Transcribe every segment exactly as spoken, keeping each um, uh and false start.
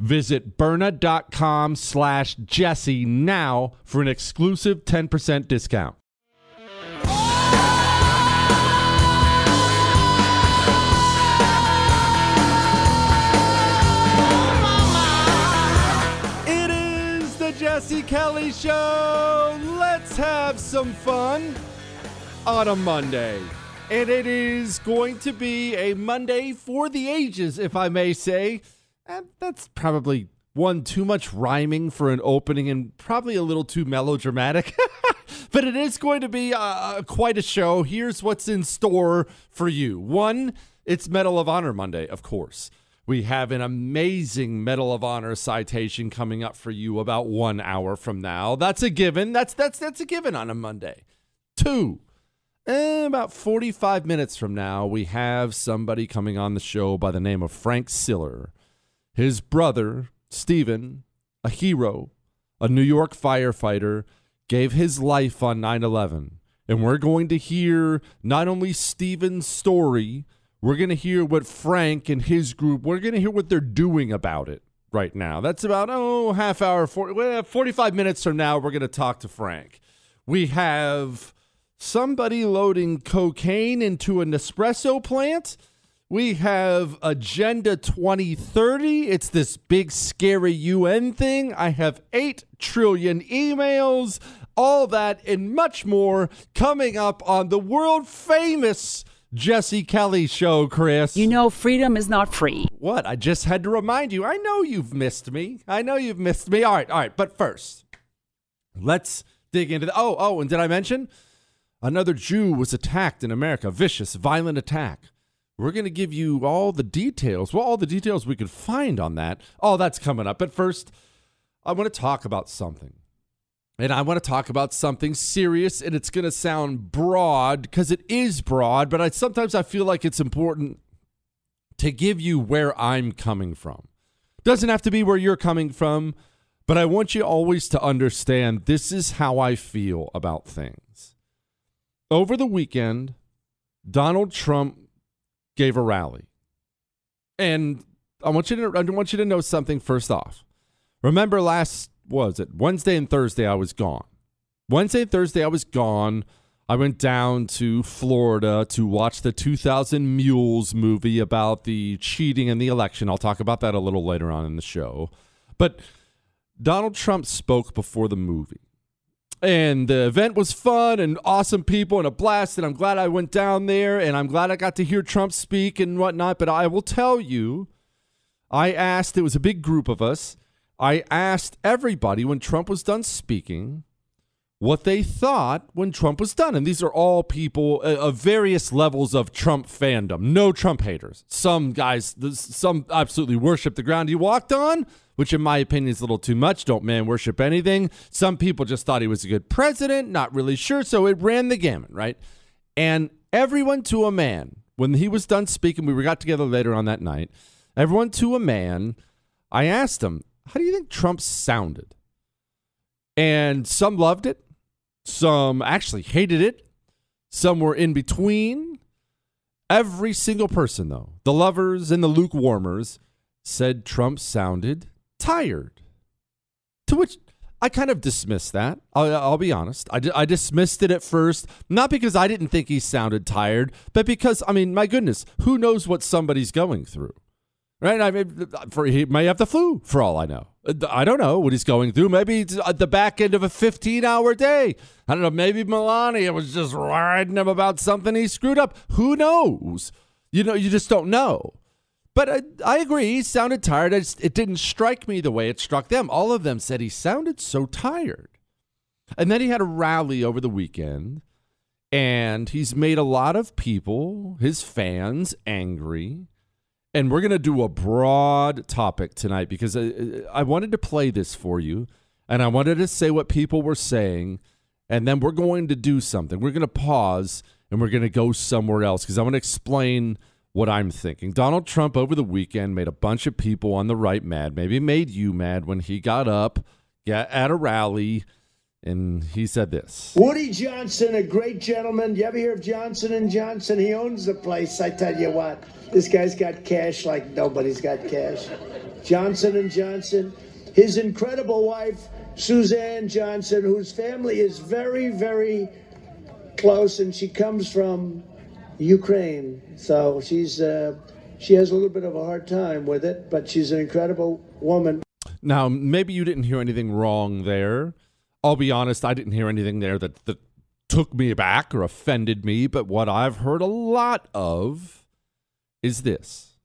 Visit Byrna dot com slash Jesse now for an exclusive ten percent discount. It is the Jesse Kelly Show. Let's have some fun on a Monday. And it is going to be a Monday for the ages, if I may say. And that's probably, one, too much rhyming for an opening and probably a little too melodramatic. But it is going to be uh, quite a show. Here's what's in store for you. One, it's Medal of Honor Monday, of course. We have an amazing Medal of Honor citation coming up for you about one hour from now. That's a given. That's, that's, that's a given on a Monday. Two, eh, about forty-five minutes from now, we have somebody coming on the show by the name of Frank Siller. His brother, Stephen, a hero, a New York firefighter, gave his life on nine eleven. And we're going to hear not only Stephen's story, we're going to hear what Frank and his group, we're going to hear what they're doing about it right now. That's about, oh, half hour, forty, well, forty-five minutes from now, we're going to talk to Frank. We have somebody loading cocaine into a Nespresso plant. We have Agenda twenty thirty. It's this big, scary U N thing. I have eight trillion emails, all that and much more coming up on the world-famous Jesse Kelly Show, Chris. You know, freedom is not free. What? I just had to remind you. I know you've missed me. I know you've missed me. All right, all right. But first, let's dig into the... Oh, oh, and did I mention? Another Jew was attacked in America. Vicious, violent attack. We're going to give you all the details, well, all the details we could find on that. All that's coming up. But first, I want to talk about something And I want to talk about something serious, and it's going to sound broad because it is broad, but I sometimes I feel like it's important to give you where I'm coming from. Doesn't have to be where you're coming from, but I want you always to understand this is how I feel about things. Over the weekend, Donald Trump gave a rally. And I want you to I want you to know something first off. Remember last was it Wednesday and Thursday I was gone. Wednesday and Thursday I was gone. I went down to Florida to watch the two thousand Mules movie about the cheating in the election. I'll talk about that a little later on in the show. But Donald Trump spoke before the movie. And the event was fun and awesome people and a blast. And I'm glad I went down there. And I'm glad I got to hear Trump speak and whatnot. But I will tell you, I asked, it was a big group of us. I asked everybody when Trump was done speaking what they thought when Trump was done. And these are all people uh, of various levels of Trump fandom. No Trump haters. Some guys, some absolutely worship the ground he walked on, which in my opinion is a little too much. Don't man worship anything. Some people just thought he was a good president, not really sure. So it ran the gamut, right? And everyone to a man, when he was done speaking, we got together later on that night, everyone to a man, I asked him, how do you think Trump sounded? And some loved it. Some actually hated it. Some were in between. Every single person, though, the lovers and the lukewarmers, said Trump sounded tired. To which I kind of dismissed that. I'll, I'll be honest. I, I dismissed it at first, not because I didn't think he sounded tired, but because, I mean, my goodness, who knows what somebody's going through? Right, I mean, for, he may have the flu, for all I know. I don't know what he's going through. Maybe it's at the back end of a fifteen-hour day. I don't know, maybe Melania was just riding him about something he screwed up. Who knows? You know, you just don't know. But I, I agree, he sounded tired. I just, it didn't strike me the way it struck them. All of them said he sounded so tired. And then he had a rally over the weekend, and he's made a lot of people, his fans, angry. And we're going to do a broad topic tonight because I, I wanted to play this for you, and I wanted to say what people were saying, and then we're going to do something. We're going to pause, and we're going to go somewhere else because I want to explain what I'm thinking. Donald Trump over the weekend made a bunch of people on the right mad, maybe made you mad when he got up at a rally, and he said this. Woody Johnson, a great gentleman. You ever hear of Johnson and Johnson? He owns the place. I tell you what, this guy's got cash like nobody's got cash. Johnson and Johnson, his incredible wife, Suzanne Johnson, whose family is very, very close, and she comes from Ukraine. So she's uh, she has a little bit of a hard time with it, but she's an incredible woman. Now, maybe you didn't hear anything wrong there. I'll be honest, I didn't hear anything there that, that took me aback or offended me, but what I've heard a lot of is this.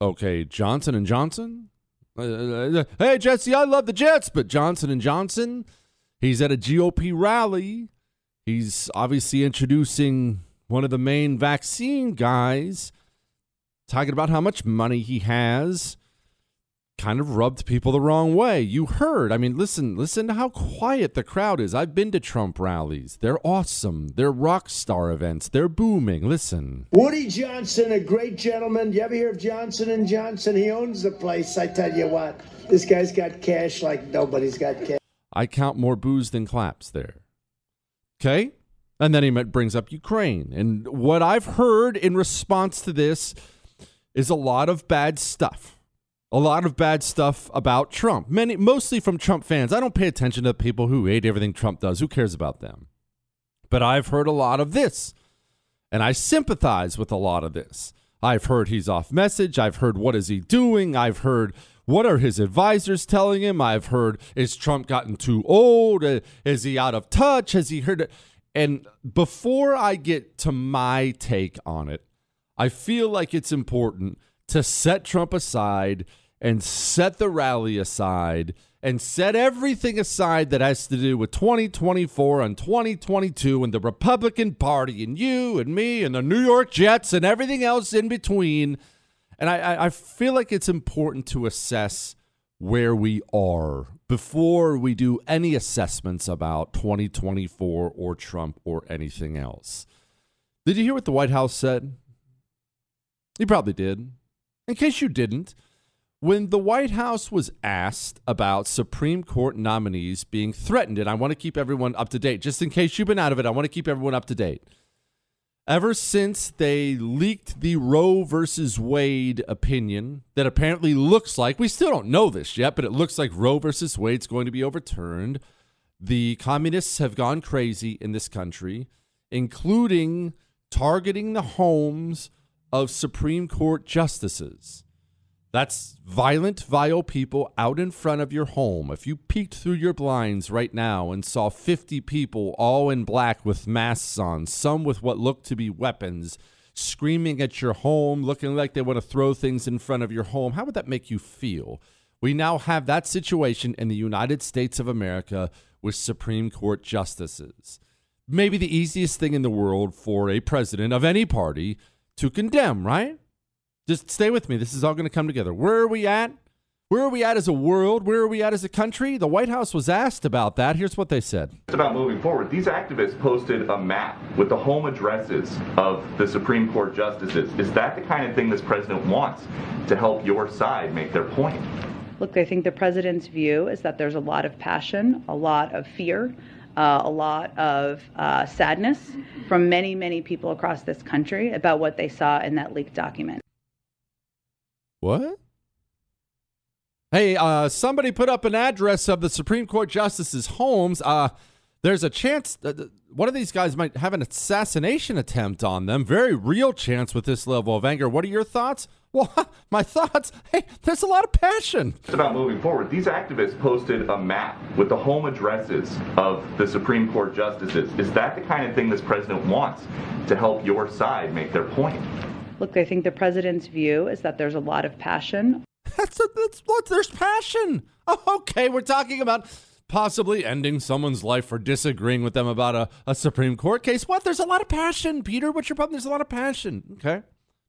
Okay, Johnson and Johnson? Uh, hey, Jesse, I love the Jets, but Johnson and Johnson, he's at a G O P rally. He's obviously introducing one of the main vaccine guys, talking about how much money he has. Kind of rubbed people the wrong way. You heard. I mean, listen, listen to how quiet the crowd is. I've been to Trump rallies. They're awesome. They're rock star events. They're booming. Listen. Woody Johnson, a great gentleman. You ever hear of Johnson and Johnson? He owns the place. I tell you what, this guy's got cash like nobody's got cash. I count more boos than claps there. Okay? And then he brings up Ukraine. And what I've heard in response to this is a lot of bad stuff. A lot of bad stuff about Trump, many mostly from Trump fans. I don't pay attention to people who hate everything Trump does. Who cares about them? But I've heard a lot of this, and I sympathize with a lot of this. I've heard he's off message. I've heard what is he doing? I've heard what are his advisors telling him? I've heard is Trump gotten too old? Is he out of touch? Has he heard it? And before I get to my take on it, I feel like it's important to set Trump aside and set the rally aside and set everything aside that has to do with twenty twenty-four and twenty twenty-two and the Republican Party and you and me and the New York Jets and everything else in between. And I, I feel like it's important to assess where we are before we do any assessments about twenty twenty-four or Trump or anything else. Did you hear what the White House said? You probably did. In case you didn't, when the White House was asked about Supreme Court nominees being threatened, and I want to keep everyone up to date, just in case you've been out of it, I want to keep everyone up to date. Ever since they leaked the Roe versus Wade opinion that apparently looks like, we still don't know this yet, but it looks like Roe versus Wade's going to be overturned, the communists have gone crazy in this country, including targeting the homes of Supreme Court justices. That's violent, vile people out in front of your home. If you peeked through your blinds right now and saw fifty people all in black with masks on, some with what looked to be weapons, screaming at your home, looking like they want to throw things in front of your home, how would that make you feel? We now have that situation in the United States of America with Supreme Court justices. Maybe the easiest thing in the world for a president of any party to condemn, right? Just stay with me. This is all going to come together. Where are we at? Where are we at as a world? Where are we at as a country? The White House was asked about that. Here's what they said. About moving forward, these activists posted a map with the home addresses of the Supreme Court justices. Is that the kind of thing this president wants to help your side make their point? Look, I think the president's view is that there's a lot of passion, a lot of fear, Uh, a lot of uh, sadness from many, many people across this country about what they saw in that leaked document. What? Hey, uh, somebody put up an address of the Supreme Court justices' homes. Uh, there's a chance that one of these guys might have an assassination attempt on them. Very real chance with this level of anger. What are your thoughts? Well, my thoughts, hey, there's a lot of passion. About moving forward, these activists posted a map with the home addresses of the Supreme Court justices. Is that the kind of thing this president wants to help your side make their point? Look, I think the president's view is that there's a lot of passion. That's, a, that's look, there's passion. Oh, okay, we're talking about possibly ending someone's life for disagreeing with them about a, a Supreme Court case. What? There's a lot of passion, Peter. What's your problem? There's a lot of passion. Okay,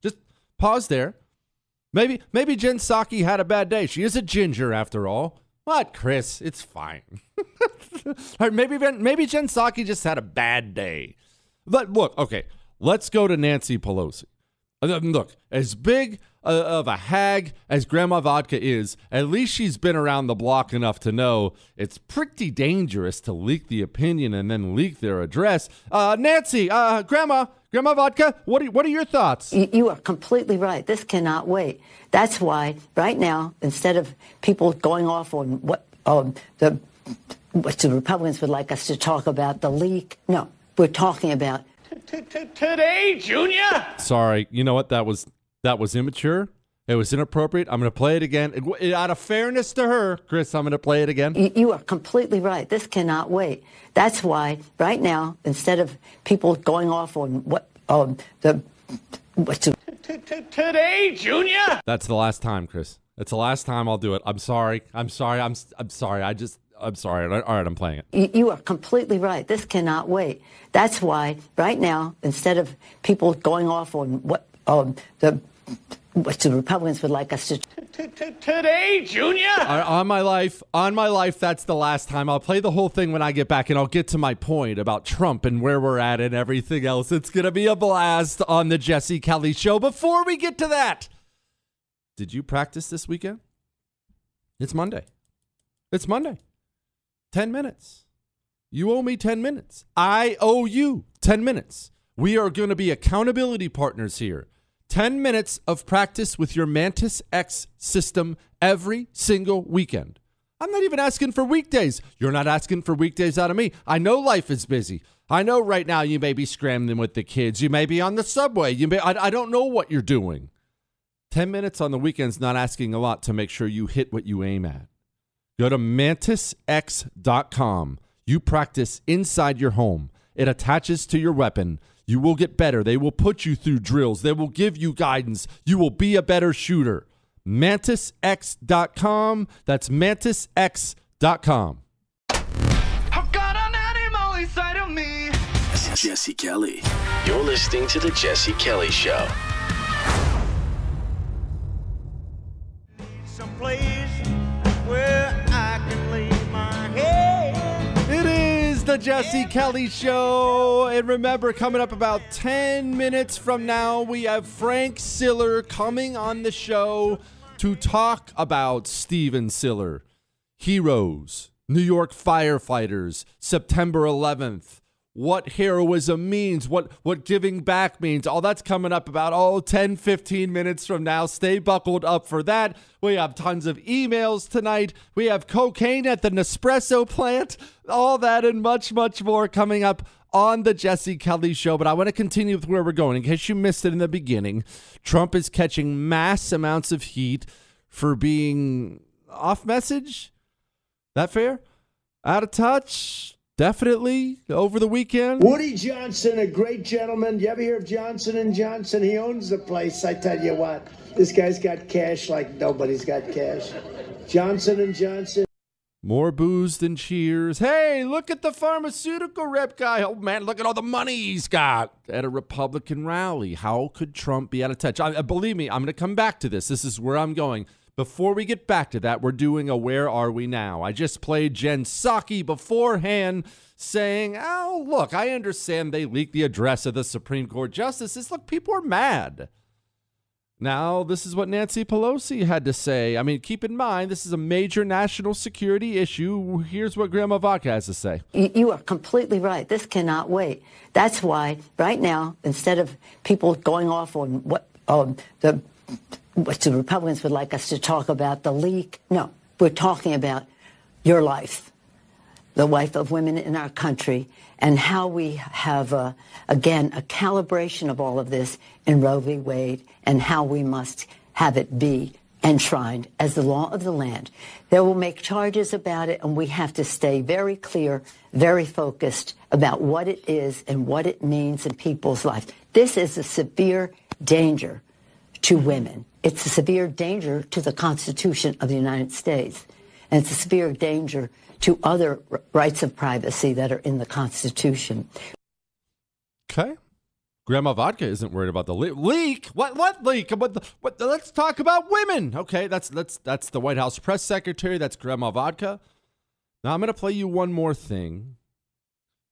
just pause there. Maybe maybe Jen Psaki had a bad day. She is a ginger after all. What, Chris? It's fine. Or maybe maybe Jen Psaki just had a bad day. But look, okay, let's go to Nancy Pelosi. Look, as big of a hag as Grandma Vodka is, at least she's been around the block enough to know it's pretty dangerous to leak the opinion and then leak their address. Uh, Nancy, uh, Grandma, Grandma Vodka, what are, what are your thoughts? You are completely right. This cannot wait. That's why right now, instead of people going off on what um, the what the Republicans would like us to talk about, the leak, no, we're talking about today, Junior. Sorry, you know what? That was that was immature. It was inappropriate. I'm going to play it again. It, it, out of fairness to her, Chris, I'm going to play it again. You, you are completely right. This cannot wait. That's why right now, instead of people going off on what um, the what's the, today, Junior. That's the last time, Chris. That's the last time I'll do it. I'm sorry. I'm sorry. I'm I'm sorry. I just. I'm sorry. All right, I'm playing it. You, you are completely right. This cannot wait. That's why right now, instead of people going off on what um, the what the Republicans would like us to today, Junior. On my life, on my life, that's the last time. I'll play the whole thing when I get back, and I'll get to my point about Trump and where we're at and everything else. It's going to be a blast on the Jesse Kelly Show. Before we get to that, did you practice this weekend? It's Monday. It's Monday. ten minutes. You owe me ten minutes. I owe you ten minutes. We are going to be accountability partners here. ten minutes of practice with your MantisX system every single weekend. I'm not even asking for weekdays. You're not asking for weekdays out of me. I know life is busy. I know right now you may be scrambling with the kids. You may be on the subway. You may, I, I don't know what you're doing. ten minutes on the weekends, not asking a lot to make sure you hit what you aim at. Go to mantis x dot com. You practice inside your home. It attaches to your weapon. You will get better. They will put you through drills. They will give you guidance. You will be a better shooter. mantis x dot com. That's mantis x dot com. I've got an animal inside of me. This is Jesse Kelly. You're listening to The Jesse Kelly Show. Someplace The Jesse Kelly Show. And remember, coming up about ten minutes from now, we have Frank Siller coming on the show to talk about Stephen Siller, heroes, New York firefighters, September eleventh, what heroism means, what, what giving back means. All that's coming up about, oh, ten, fifteen minutes from now. Stay buckled up for that. We have tons of emails tonight. We have cocaine at the Nespresso plant. All that and much, much more coming up on The Jesse Kelly Show. But I want to continue with where we're going. In case you missed it in the beginning, Trump is catching mass amounts of heat for being off message. That fair? Out of touch? Definitely over the weekend. Woody Johnson, a great gentleman. You ever hear of Johnson and Johnson? He owns the place. I tell you what, this guy's got cash like nobody's got cash. Johnson and Johnson. More booze than cheers. Hey, look at the pharmaceutical rep guy. Oh, man, look at all the money he's got at a Republican rally. How could Trump be out of touch? I, believe me, I'm going to come back to this. This is where I'm going. Before we get back to that, we're doing a Where Are We Now? I just played Jen Psaki beforehand saying, oh, look, I understand they leaked the address of the Supreme Court justices. Look, people are mad. Now, this is what Nancy Pelosi had to say. I mean, keep in mind, this is a major national security issue. Here's what Grandma Vodka has to say. You are completely right. This cannot wait. That's why right now, instead of people going off on what um, the... what the Republicans would like us to talk about, the leak. No, we're talking about your life, the life of women in our country, and how we have, a, again, a calibration of all of this in Roe v. Wade, and how we must have it be enshrined as the law of the land. They will make charges about it, and we have to stay very clear, very focused about what it is and what it means in people's lives. This is a severe danger to women. It's a severe danger to the Constitution of the United States, and it's a severe danger to other rights of privacy that are in the Constitution. Okay. Grandma Vodka isn't worried about the le- leak. What what leak? What, the, what the, let's talk about women. Okay, that's that's that's the White House press secretary. That's Grandma Vodka. Now I'm going to play you one more thing,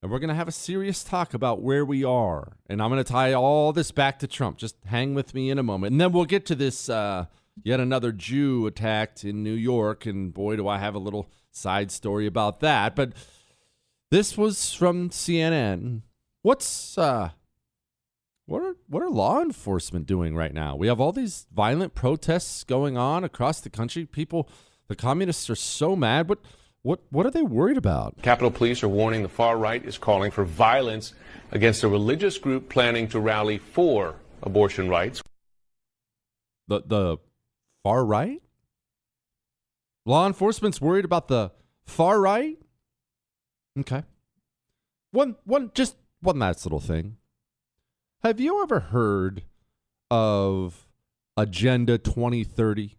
and we're going to have a serious talk about where we are. And I'm going to tie all this back to Trump. Just hang with me in a moment. And then we'll get to this uh, yet another Jew attacked in New York. And boy, do I have a little side story about that. But this was from C N N. What's uh, what are, what are law enforcement doing right now? We have all these violent protests going on across the country. People, the communists are so mad. What? What what are they worried about? Capitol Police are warning the far right is calling for violence against a religious group planning to rally for abortion rights. The the far right? Law enforcement's worried about the far right? Okay. One one just one last little thing. Have you ever heard of Agenda twenty thirty?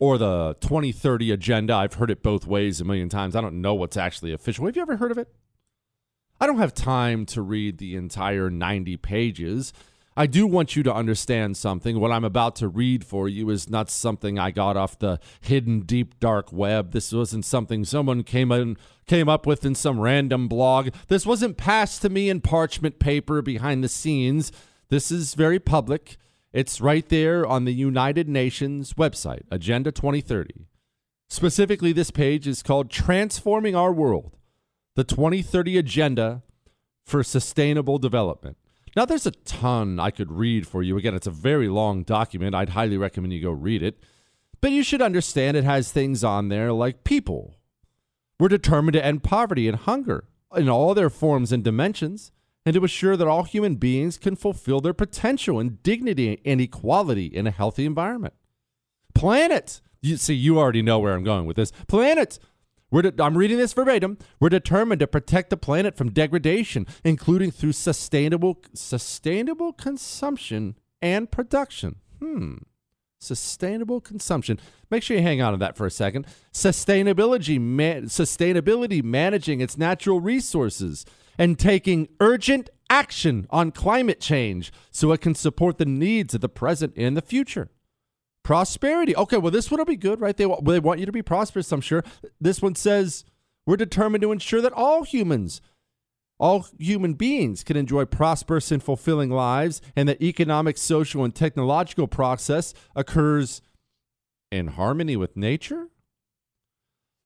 Or the twenty thirty agenda? I've heard it both ways a million times. I don't know what's actually official. Have you ever heard of it? I don't have time to read the entire ninety pages. I do want you to understand something. What I'm about to read for you is not something I got off the hidden deep dark web. This wasn't something someone came in, came up with in some random blog. This wasn't passed to me in parchment paper behind the scenes. This is very public. It's right there on the United Nations website, Agenda twenty thirty. Specifically, this page is called Transforming Our World, the twenty thirty Agenda for Sustainable Development. Now, there's a ton I could read for you. Again, it's a very long document. I'd highly recommend you go read it. But you should understand it has things on there like people. We're determined to end poverty and hunger in all their forms and dimensions, and to assure that all human beings can fulfill their potential in dignity and equality in a healthy environment. Planet. You see, you already know where I'm going with this. Planet. We're de- I'm reading this verbatim. We're determined to protect the planet from degradation, including through sustainable, sustainable consumption and production. Hmm. Sustainable consumption. Make sure you hang on to that for a second. Sustainability, man- sustainability managing its natural resources, and taking urgent action on climate change so it can support the needs of the present and the future. Prosperity. Okay, well, this one will be good, right? They, they want you to be prosperous, I'm sure. This one says, We're determined to ensure that all humans, all human beings can enjoy prosperous and fulfilling lives, and that economic, social, and technological process occurs in harmony with nature?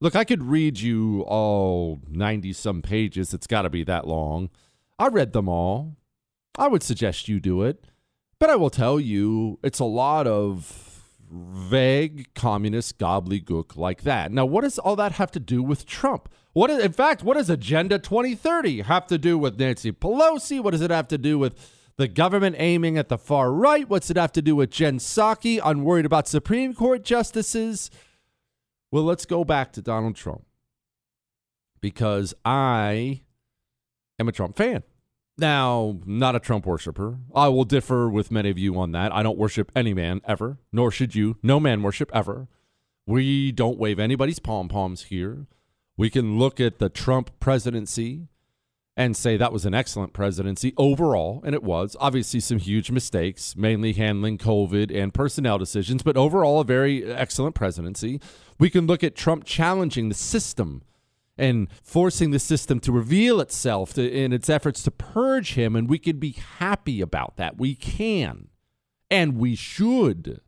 Look, I could read you all ninety-some pages. It's got to be that long. I read them all. I would suggest you do it. But I will tell you, it's a lot of vague communist gobbledygook like that. Now, what does all that have to do with Trump? What is, in fact, what does Agenda twenty thirty have to do with Nancy Pelosi? What does it have to do with the government aiming at the far right? What's it have to do with Jen Psaki? I'm worried about Supreme Court justices. Well, let's go back to Donald Trump, because I am a Trump fan. Now, not a Trump worshiper. I will differ with many of you on that. I don't worship any man ever, nor should you. No man worship ever. We don't wave anybody's pom-poms here. We can look at the Trump presidency and say that was an excellent presidency overall, and it was. Obviously, some huge mistakes, mainly handling COVID and personnel decisions, but overall, a very excellent presidency. We can look at Trump challenging the system and forcing the system to reveal itself to, in its efforts to purge him, and we can be happy about that. We can, and we should.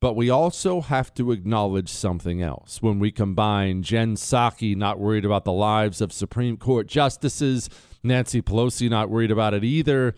But we also have to acknowledge something else. When we combine Jen Psaki not worried about the lives of Supreme Court justices, Nancy Pelosi not worried about it either,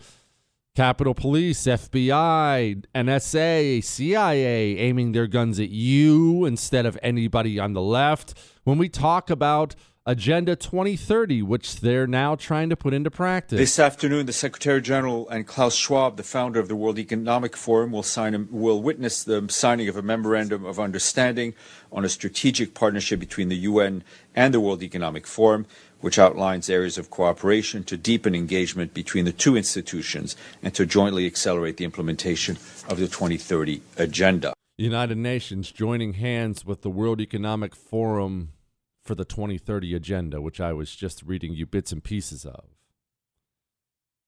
Capitol Police, F B I, N S A, C I A aiming their guns at you instead of anybody on the left. When we talk about Agenda twenty thirty, which they're now trying to put into practice. This afternoon, the Secretary General and Klaus Schwab, the founder of the World Economic Forum, will sign a, will witness the signing of a memorandum of understanding on a strategic partnership between the U N and the World Economic Forum, which outlines areas of cooperation to deepen engagement between the two institutions and to jointly accelerate the implementation of the twenty thirty Agenda. United Nations joining hands with the World Economic Forum for the twenty thirty Agenda, which I was just reading you bits and pieces of.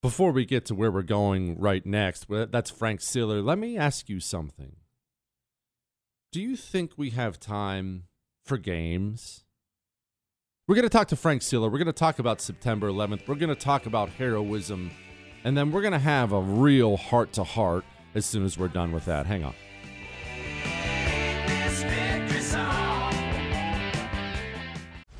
Before we get to where we're going right next, that's Frank Siller. Let me ask you something. Do you think we have time for games? We're going to talk to Frank Siller. We're going to talk about September eleventh. We're going to talk about heroism. And then we're going to have a real heart-to-heart as soon as we're done with that. Hang on.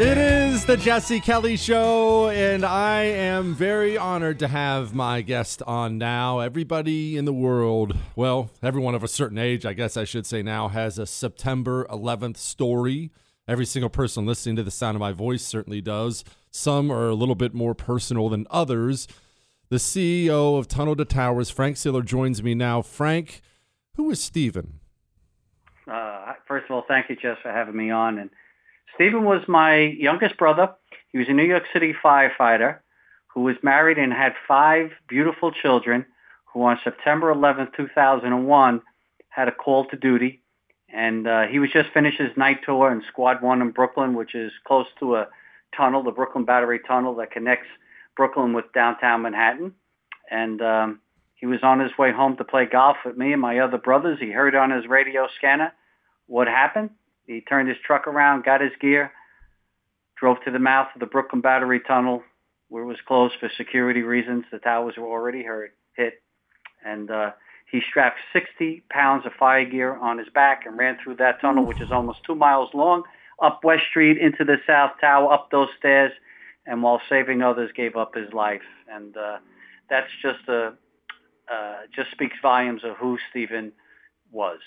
It is the Jesse Kelly Show, and I am very honored to have my guest on now. Everybody in the world, well, everyone of a certain age, I guess I should say now, has a September eleventh story. Every single person listening to the sound of my voice certainly does. Some are a little bit more personal than others. The C E O of Tunnel to Towers, Frank Siller, joins me now. Frank, who is Stephen? Uh, first of all, thank you, Jess, for having me on. And Stephen was my youngest brother. He was a New York City firefighter who was married and had five beautiful children who on September eleventh, two thousand one, had a call to duty. And uh, he was just finished his night tour in Squad one in Brooklyn, which is close to a tunnel, the Brooklyn Battery Tunnel that connects Brooklyn with downtown Manhattan. And um, he was on his way home to play golf with me and my other brothers. He heard on his radio scanner what happened. He turned his truck around, got his gear, drove to the mouth of the Brooklyn Battery Tunnel, where it was closed for security reasons. The towers were already hurt, hit. And uh, he strapped sixty pounds of fire gear on his back and ran through that tunnel, which is almost two miles long, up West Street, into the South Tower, up those stairs, and while saving others, gave up his life. And uh, that's just a, uh, just speaks volumes of who Stephen was.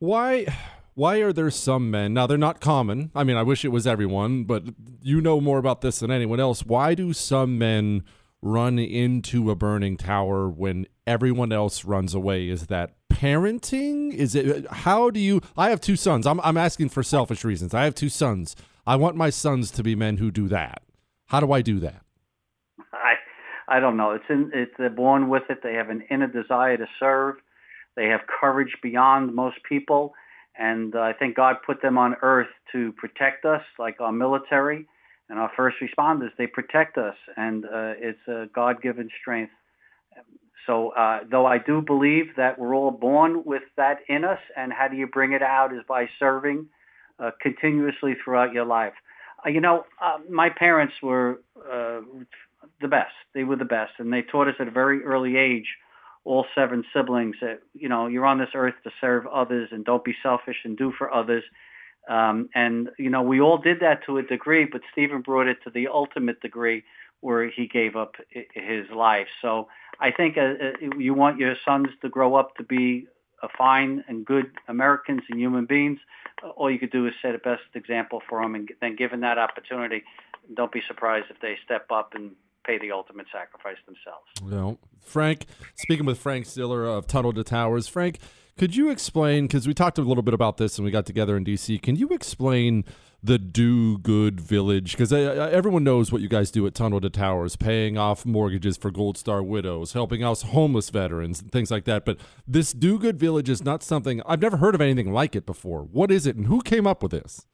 Why... Why are there some men, now they're not common, I mean, I wish it was everyone, but you know more about this than anyone else. Why do some men run into a burning tower when everyone else runs away? Is that parenting? Is it, how do you, I have two sons. I'm I'm asking for selfish reasons. I have two sons. I want my sons to be men who do that. How do I do that? I I don't know. It's in, it's, they're born with it. They have an inner desire to serve. They have courage beyond most people. And uh, I think God put them on earth to protect us, like our military and our first responders. They protect us, and uh, it's a God-given strength. So uh, though I do believe that we're all born with that in us, and how do you bring it out is by serving uh, continuously throughout your life. Uh, you know, uh, my parents were uh, the best. They were the best, and they taught us at a very early age, all seven siblings, that, you know, you're on this earth to serve others and don't be selfish and do for others. Um, and, you know, we all did that to a degree, but Stephen brought it to the ultimate degree where he gave up his life. So I think uh, you want your sons to grow up to be a fine and good Americans and human beings. All you could do is set a best example for them, and then given that opportunity, don't be surprised if they step up and pay the ultimate sacrifice themselves. No, Frank, speaking with Frank Siller of Tunnel to Towers, Frank, could you explain, because we talked a little bit about this and we got together in D C, can you explain the Do Good Village? Because everyone knows what you guys do at Tunnel to Towers, paying off mortgages for Gold Star widows, helping out homeless veterans, and things like that. But this Do Good Village is not something, I've never heard of anything like it before. What is it and who came up with this?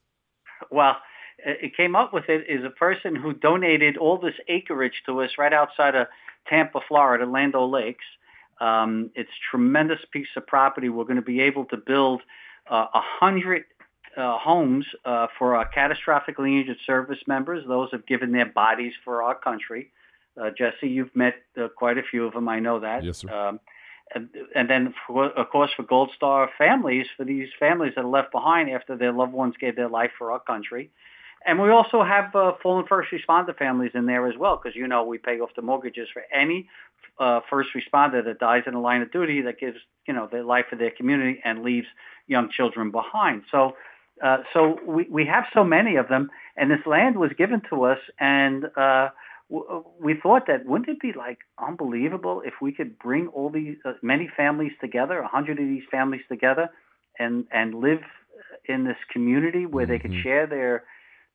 Well, it came up with it is a person who donated all this acreage to us right outside of Tampa, Florida, Lando Lakes. Um, it's a tremendous piece of property. We're going to be able to build a uh, hundred uh, homes uh, for our catastrophically injured service members. Those have given their bodies for our country. Uh, Jesse, you've met uh, quite a few of them. I know that. Yes, sir. Um, and, and then, for, of course, for Gold Star families, for these families that are left behind after their loved ones gave their life for our country. And we also have uh, fallen first responder families in there as well, because, you know, we pay off the mortgages for any uh, first responder that dies in the line of duty that gives, you know, their life for their community and leaves young children behind. So uh, so we, we have so many of them, and this land was given to us, and uh, w- we thought that wouldn't it be, like, unbelievable if we could bring all these, uh, many families together, a hundred of these families together, and, and live in this community where mm-hmm. they could share their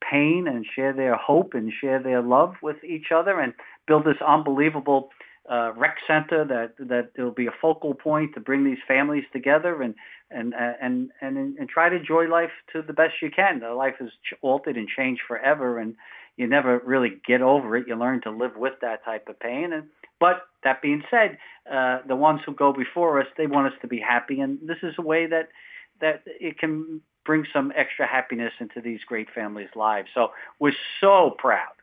pain and share their hope and share their love with each other and build this unbelievable uh, rec center that that it'll be a focal point to bring these families together and and and and and try to enjoy life to the best you can. Their life is altered and changed forever, and you never really get over it. You learn to live with that type of pain. And but that being said, uh, the ones who go before us, they want us to be happy, and this is a way that that it can bring some extra happiness into these great families' lives. So we're so proud,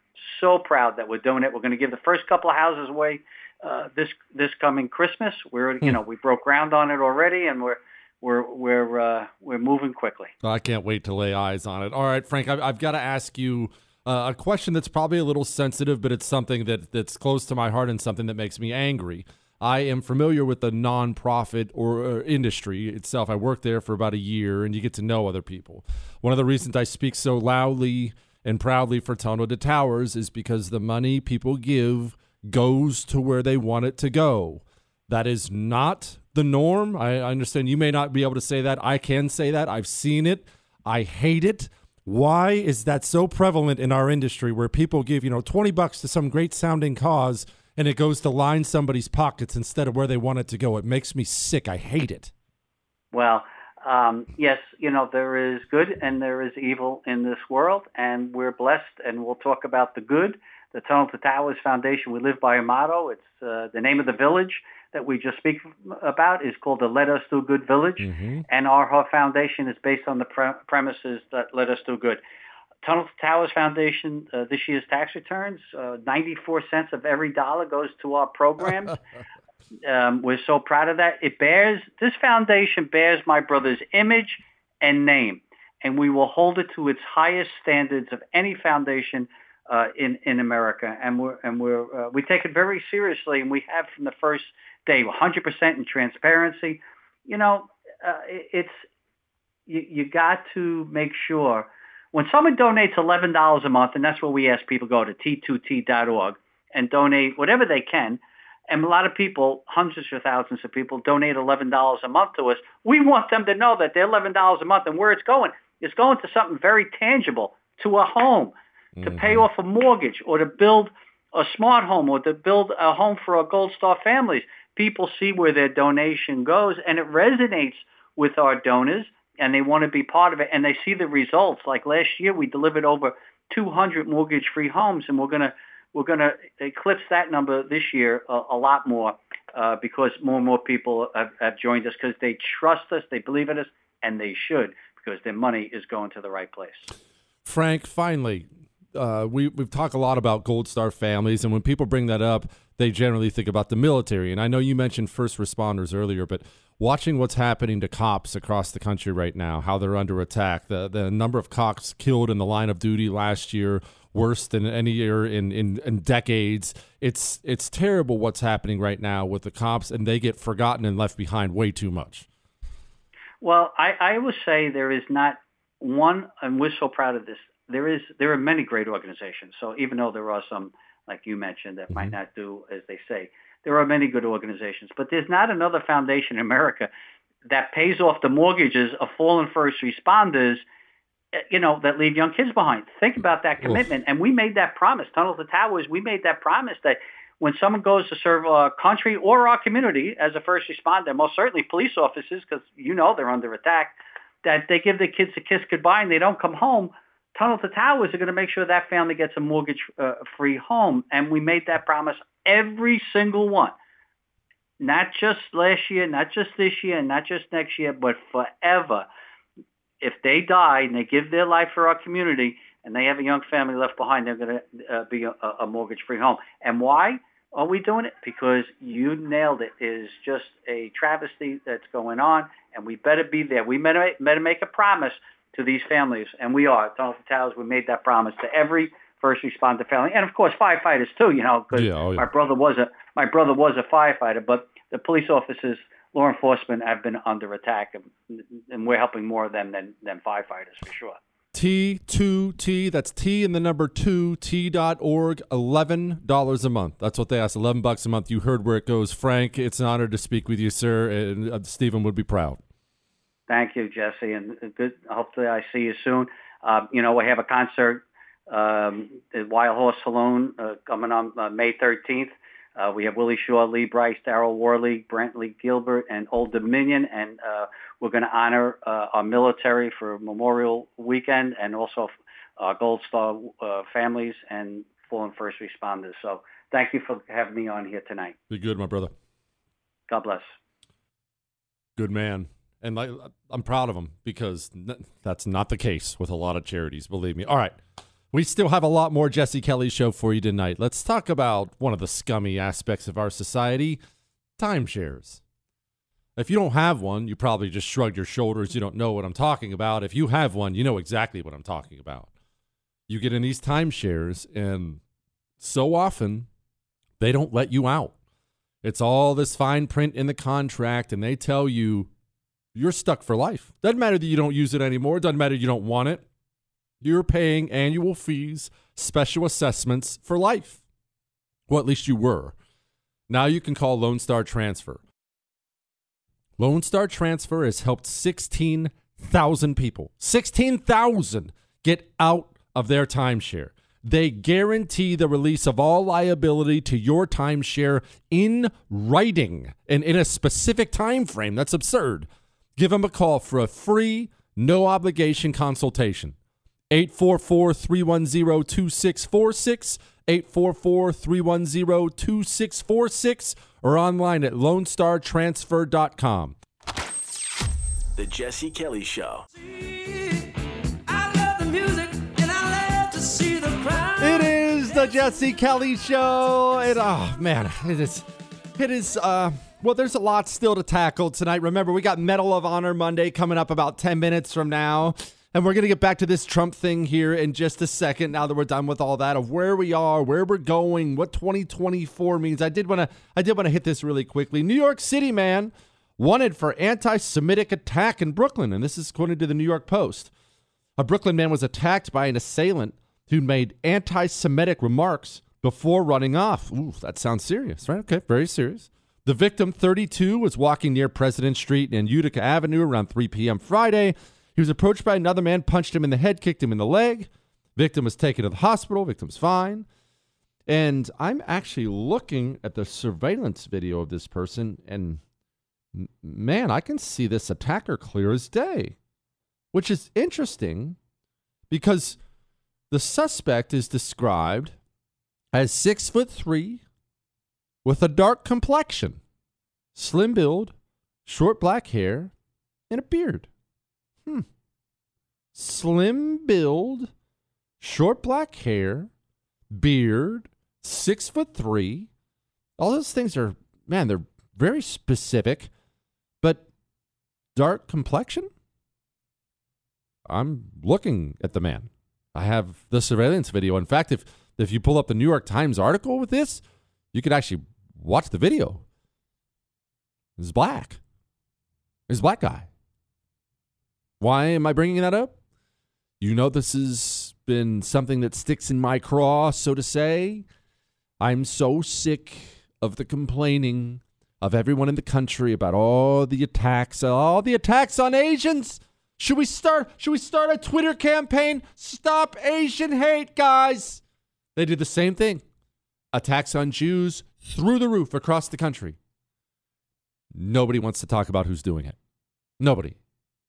so proud that we're doing it. We're going to give the first couple of houses away uh, this this coming Christmas. We're you know we broke ground on it already, and we're we're we're uh, we're moving quickly. I can't wait to lay eyes on it. All right, Frank, I've, I've got to ask you uh, a question that's probably a little sensitive, but it's something that that's close to my heart and something that makes me angry. I am familiar with the nonprofit or, or industry itself. I worked there for about a year, and you get to know other people. One of the reasons I speak so loudly and proudly for Tunnel to Towers is because the money people give goes to where they want it to go. That is not the norm. I, I understand you may not be able to say that. I can say that. I've seen it. I hate it. Why is that so prevalent in our industry where people give, you know, twenty bucks to some great sounding cause, and it goes to line somebody's pockets instead of where they want it to go? It makes me sick. I hate it. Well, um, yes, you know, there is good and there is evil in this world, and we're blessed, and we'll talk about the good. The Tunnel to Towers Foundation, we live by a motto. It's uh, the name of the village that we just speak about is called the Let Us Do Good Village, mm-hmm. and our, our foundation is based on the pre- premises that let us do good. Tunnel to Towers Foundation, uh, this year's tax returns, uh, ninety-four cents of every dollar goes to our programs. um, we're so proud of that. It bears, this foundation bears my brother's image and name, and we will hold it to its highest standards of any foundation uh, in, in America. And we're, and we're, uh, we take it very seriously, and we have from the first day, one hundred percent in transparency. You know, uh, it, it's, you, you got to make sure. When someone donates eleven dollars a month, and that's where we ask people to go to T two T dot org and donate whatever they can, and a lot of people, hundreds or thousands of people, donate eleven dollars a month to us, we want them to know that their eleven dollars a month and where it's going. It's going to something very tangible, to a home, mm-hmm. to pay off a mortgage, or to build a smart home, or to build a home for our Gold Star families. People see where their donation goes, and it resonates with our donors, and they want to be part of it, and they see the results. Like last year, we delivered over two hundred mortgage-free homes, and we're gonna we're gonna eclipse that number this year a, a lot more uh, because more and more people have, have joined us because they trust us, they believe in us, and they should because their money is going to the right place. Frank, finally, uh, we we've talked a lot about Gold Star families, and when people bring that up, they generally think about the military. And I know you mentioned first responders earlier, but watching what's happening to cops across the country right now, how they're under attack, the the number of cops killed in the line of duty last year, worse than any year in, in, in decades. It's it's terrible what's happening right now with the cops, and they get forgotten and left behind way too much. Well, I, I would say there is not one, and we're so proud of this, there is there are many great organizations. So even though there are some, like you mentioned, that mm-hmm. might not do as they say, there are many good organizations, but there's not another foundation in America that pays off the mortgages of fallen first responders, you know, that leave young kids behind. Think about that commitment. Oof. And we made that promise. Tunnel to Towers, we made that promise that when someone goes to serve our country or our community as a first responder, most certainly police officers, because you know they're under attack, that they give their kids a kiss goodbye and they don't come home. Tunnel to Towers are going to make sure that family gets a mortgage-free uh, home. And we made that promise. Every single one. not just last year, not just this year, and not just next year, but forever. If they die and they give their life for our community and they have a young family left behind, they're going to uh, be a, a mortgage-free home. And why are we doing it? Because you nailed it. It is just a travesty that's going on, and we better be there. We better make a promise to these families, and we are. At Tunnel to Towers, we made that promise to every first responder family, and of course firefighters too. You know, because yeah, oh, yeah. my brother was a my brother was a firefighter, but the police officers, law enforcement, have been under attack, and, and we're helping more of them than than firefighters for sure. T two T, that's T in the number two, T dot org, eleven dollars a month. That's what they ask, eleven bucks a month. You heard where it goes, Frank. It's an honor to speak with you, sir, and uh, Stephen would be proud. Thank you, Jesse, and good. Hopefully I see you soon. Uh, you know, we have a concert. Um, the Wild Horse Saloon uh, coming on uh, May thirteenth. Uh, we have Willie Shaw, Lee Bryce, Daryl Worley, Brantley Gilbert, and Old Dominion. And uh, we're going to honor uh, our military for Memorial Weekend and also our Gold Star uh, families and fallen first responders. So thank you for having me on here tonight. Be good, my brother. God bless. Good man. And like, I'm proud of him because that's not the case with a lot of charities, believe me. All right. We still have a lot more Jesse Kelly Show for you tonight. Let's talk about one of the scummy aspects of our society, timeshares. If you don't have one, you probably just shrug your shoulders. You don't know what I'm talking about. If you have one, you know exactly what I'm talking about. You get in these timeshares, and so often they don't let you out. It's all this fine print in the contract, and they tell you you're stuck for life. Doesn't matter that you don't use it anymore. Doesn't matter you don't want it. You're paying annual fees, special assessments for life. Well, at least you were. Now you can call Lone Star Transfer. Lone Star Transfer has helped sixteen thousand people, sixteen thousand get out of their timeshare. They guarantee the release of all liability to your timeshare in writing and in a specific time frame. That's absurd. Give them a call for a free, no obligation consultation. eight four four, three one zero, two six four six, eight four four, three one zero, two six four six, or online at lone star transfer dot com. The Jesse Kelly Show. I love the music and I love to see the crowd. It is the Jesse Kelly Show. It, oh, man, it is, it is, uh, well, there's a lot still to tackle tonight. Remember, we got Medal of Honor Monday coming up about ten minutes from now. And we're going to get back to this Trump thing here in just a second now that we're done with all that of where we are, where we're going, what twenty twenty-four means. I did want to I did want to hit this really quickly. New York City man wanted for anti-Semitic attack in Brooklyn. And this is according to the New York Post. A Brooklyn man was attacked by an assailant who made anti-Semitic remarks before running off. Ooh, that sounds serious, right? Okay, very serious. The victim, thirty-two, was walking near President Street and Utica Avenue around three p.m. Friday. He was approached by another man, punched him in the head, kicked him in the leg. Victim was taken to the hospital. Victim's fine. And I'm actually looking at the surveillance video of this person, and man, I can see this attacker clear as day, which is interesting because the suspect is described as six foot three with a dark complexion, slim build, short black hair, and a beard. Hmm. Slim build, short black hair, beard, six foot three. All those things are, man, they're very specific, but dark complexion? I'm looking at the man. I have the surveillance video. In fact, if, if you pull up the New York Times article with this, you could actually watch the video. He's black. He's a black guy. Why am I bringing that up? You know, this has been something that sticks in my craw, so to say. I'm so sick of the complaining of everyone in the country about all the attacks, all the attacks on Asians. Should we start, should we start a Twitter campaign? Stop Asian hate, guys. They did the same thing. Attacks on Jews through the roof across the country. Nobody wants to talk about who's doing it. Nobody.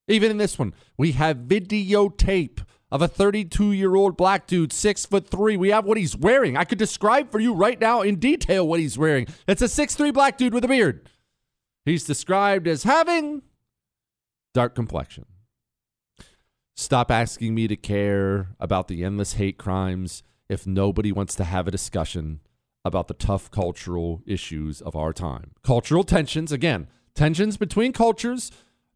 Even in this one, we have videotape of a thirty-two-year-old black dude, six foot three. We have what he's wearing. I could describe for you right now in detail what he's wearing. It's a six foot three black dude with a beard. He's described as having dark complexion. Stop asking me to care about the endless hate crimes if nobody wants to have a discussion about the tough cultural issues of our time. Cultural tensions, again, tensions between cultures.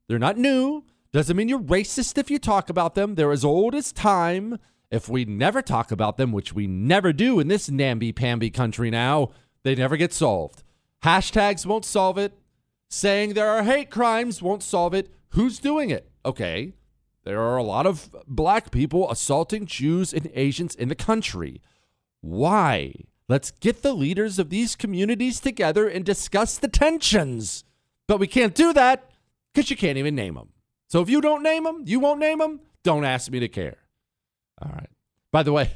They're not new. Doesn't mean you're racist if you talk about them. They're as old as time. If we never talk about them, which we never do in this namby-pamby country now, they never get solved. Hashtags won't solve it. Saying there are hate crimes won't solve it. Who's doing it? Okay, there are a lot of black people assaulting Jews and Asians in the country. Why? Let's get the leaders of these communities together and discuss the tensions. But we can't do that because you can't even name them. So if you don't name them, you won't name them, don't ask me to care. All right. By the way,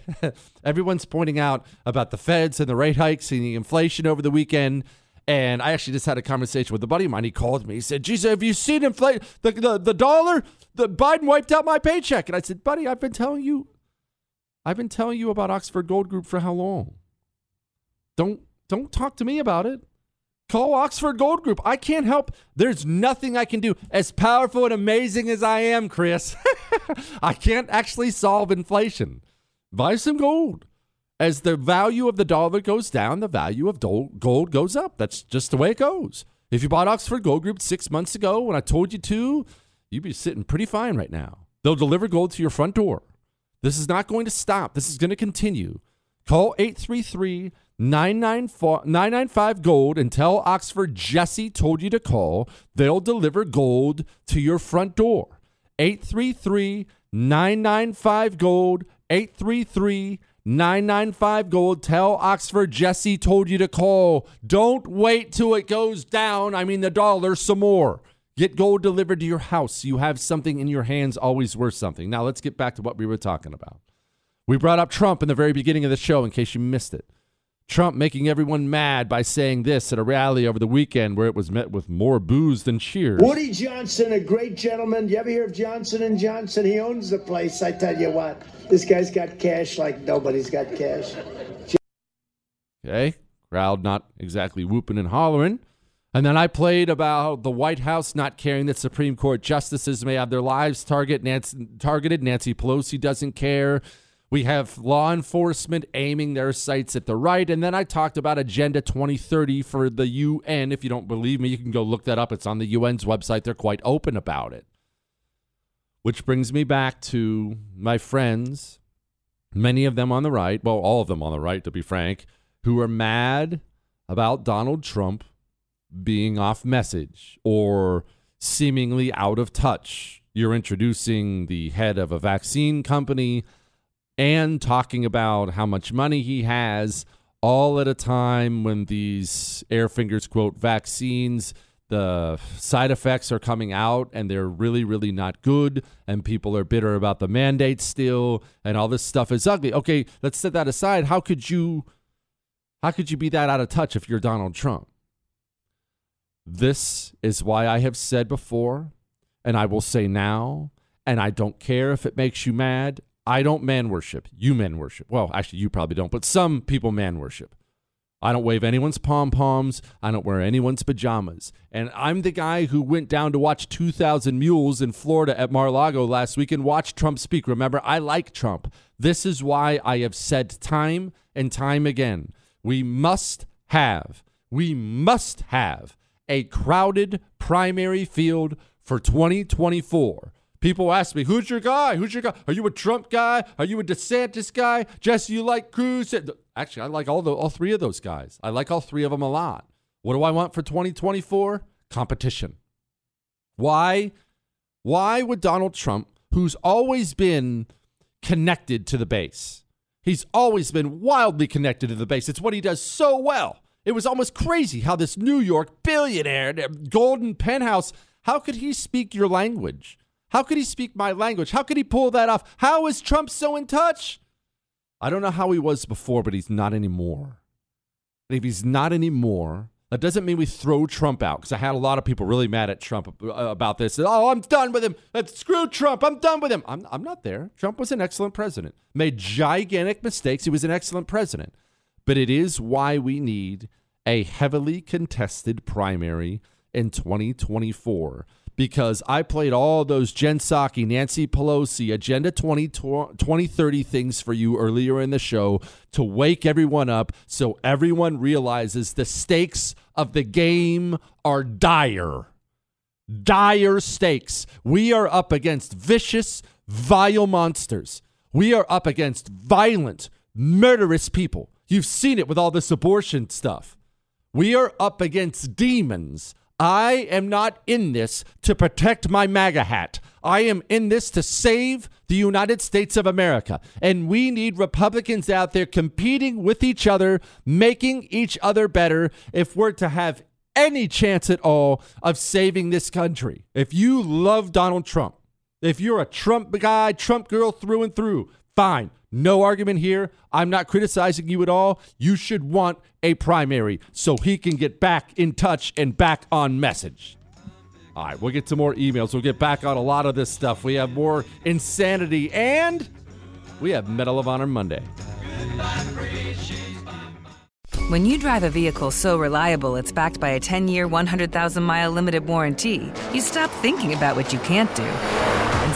everyone's pointing out about the feds and the rate hikes and the inflation over the weekend. And I actually just had a conversation with a buddy of mine. He called me. He said, geez, have you seen inflation? The, the, the dollar, the Biden wiped out my paycheck. And I said, buddy, I've been telling you, I've been telling you about Oxford Gold Group for how long? Don't, don't talk to me about it. Call Oxford Gold Group. I can't help. There's nothing I can do. As powerful and amazing as I am, Chris, I can't actually solve inflation. Buy some gold. As the value of the dollar goes down, the value of gold goes up. That's just the way it goes. If you bought Oxford Gold Group six months ago when I told you to, you'd be sitting pretty fine right now. They'll deliver gold to your front door. This is not going to stop. This is going to continue. Call eight three three, nine nine five, gold and tell Oxford Jesse told you to call. They'll deliver gold to your front door. eight three three, nine nine five, gold. eight three three, nine nine five, gold. Tell Oxford Jesse told you to call. Don't wait till it goes down. I mean, the dollar some more. Get gold delivered to your house. You have something in your hands, always worth something. Now let's get back to what we were talking about. We brought up Trump in the very beginning of the show in case you missed it. Trump making everyone mad by saying this at a rally over the weekend where it was met with more boos than cheers. Woody Johnson, a great gentleman. You ever hear of Johnson and Johnson? He owns the place. I tell you what, this guy's got cash like nobody's got cash. Okay, crowd not exactly whooping and hollering. And then I played about the White House not caring that Supreme Court justices may have their lives target Nancy, targeted. Nancy Pelosi doesn't care. We have law enforcement aiming their sights at the right. And then I talked about Agenda twenty thirty for the U N. If you don't believe me, you can go look that up. It's on the U N's website. They're quite open about it. Which brings me back to my friends, many of them on the right, well, all of them on the right, to be frank, who are mad about Donald Trump being off message or seemingly out of touch. You're introducing the head of a vaccine company and talking about how much money he has, all at a time when these air fingers quote vaccines, the side effects are coming out and they're really, really not good. And people are bitter about the mandate still. And all this stuff is ugly. Okay, let's set that aside. How could you, how could you be that out of touch if you're Donald Trump? This is why I have said before, and I will say now, and I don't care if it makes you mad. I don't man worship. You man worship. Well, actually, you probably don't, but some people man worship. I don't wave anyone's pom-poms. I don't wear anyone's pajamas. And I'm the guy who went down to watch two thousand Mules in Florida at Mar-a-Lago last week and watched Trump speak. Remember, I like Trump. This is why I have said time and time again, we must have, we must have a crowded primary field for twenty twenty-four. People ask me, who's your guy? Who's your guy? Are you a Trump guy? Are you a DeSantis guy? Jesse, you like Cruz? Actually, I like all the all three of those guys. I like all three of them a lot. What do I want for twenty twenty-four? Competition. Why? Why would Donald Trump, who's always been connected to the base, he's always been wildly connected to the base. It's what he does so well. It was almost crazy how this New York billionaire, golden penthouse, how could he speak your language? How could he speak my language? How could he pull that off? How is Trump so in touch? I don't know how he was before, but he's not anymore. And if he's not anymore, that doesn't mean we throw Trump out, because I had a lot of people really mad at Trump about this. Oh, I'm done with him. Screw Trump. I'm done with him. I'm, I'm not there. Trump was an excellent president. Made gigantic mistakes. He was an excellent president. But it is why we need a heavily contested primary in twenty twenty-four, because I played all those Jen Psaki, Nancy Pelosi, Agenda twenty thirty things for you earlier in the show to wake everyone up so everyone realizes the stakes of the game are dire. Dire stakes. We are up against vicious, vile monsters. We are up against violent, murderous people. You've seen it with all this abortion stuff. We are up against demons. I am not in this to protect my MAGA hat. I am in this to save the United States of America. And we need Republicans out there competing with each other, making each other better if we're to have any chance at all of saving this country. If you love Donald Trump, if you're a Trump guy, Trump girl through and through, fine. No argument here. I'm not criticizing you at all. You should want a primary so he can get back in touch and back on message. All right, we'll get to more emails. We'll get back on a lot of this stuff. We have more insanity, and we have Medal of Honor Monday. When you drive a vehicle so reliable it's backed by a ten-year, one hundred thousand mile limited warranty, you stop thinking about what you can't do and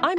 I'm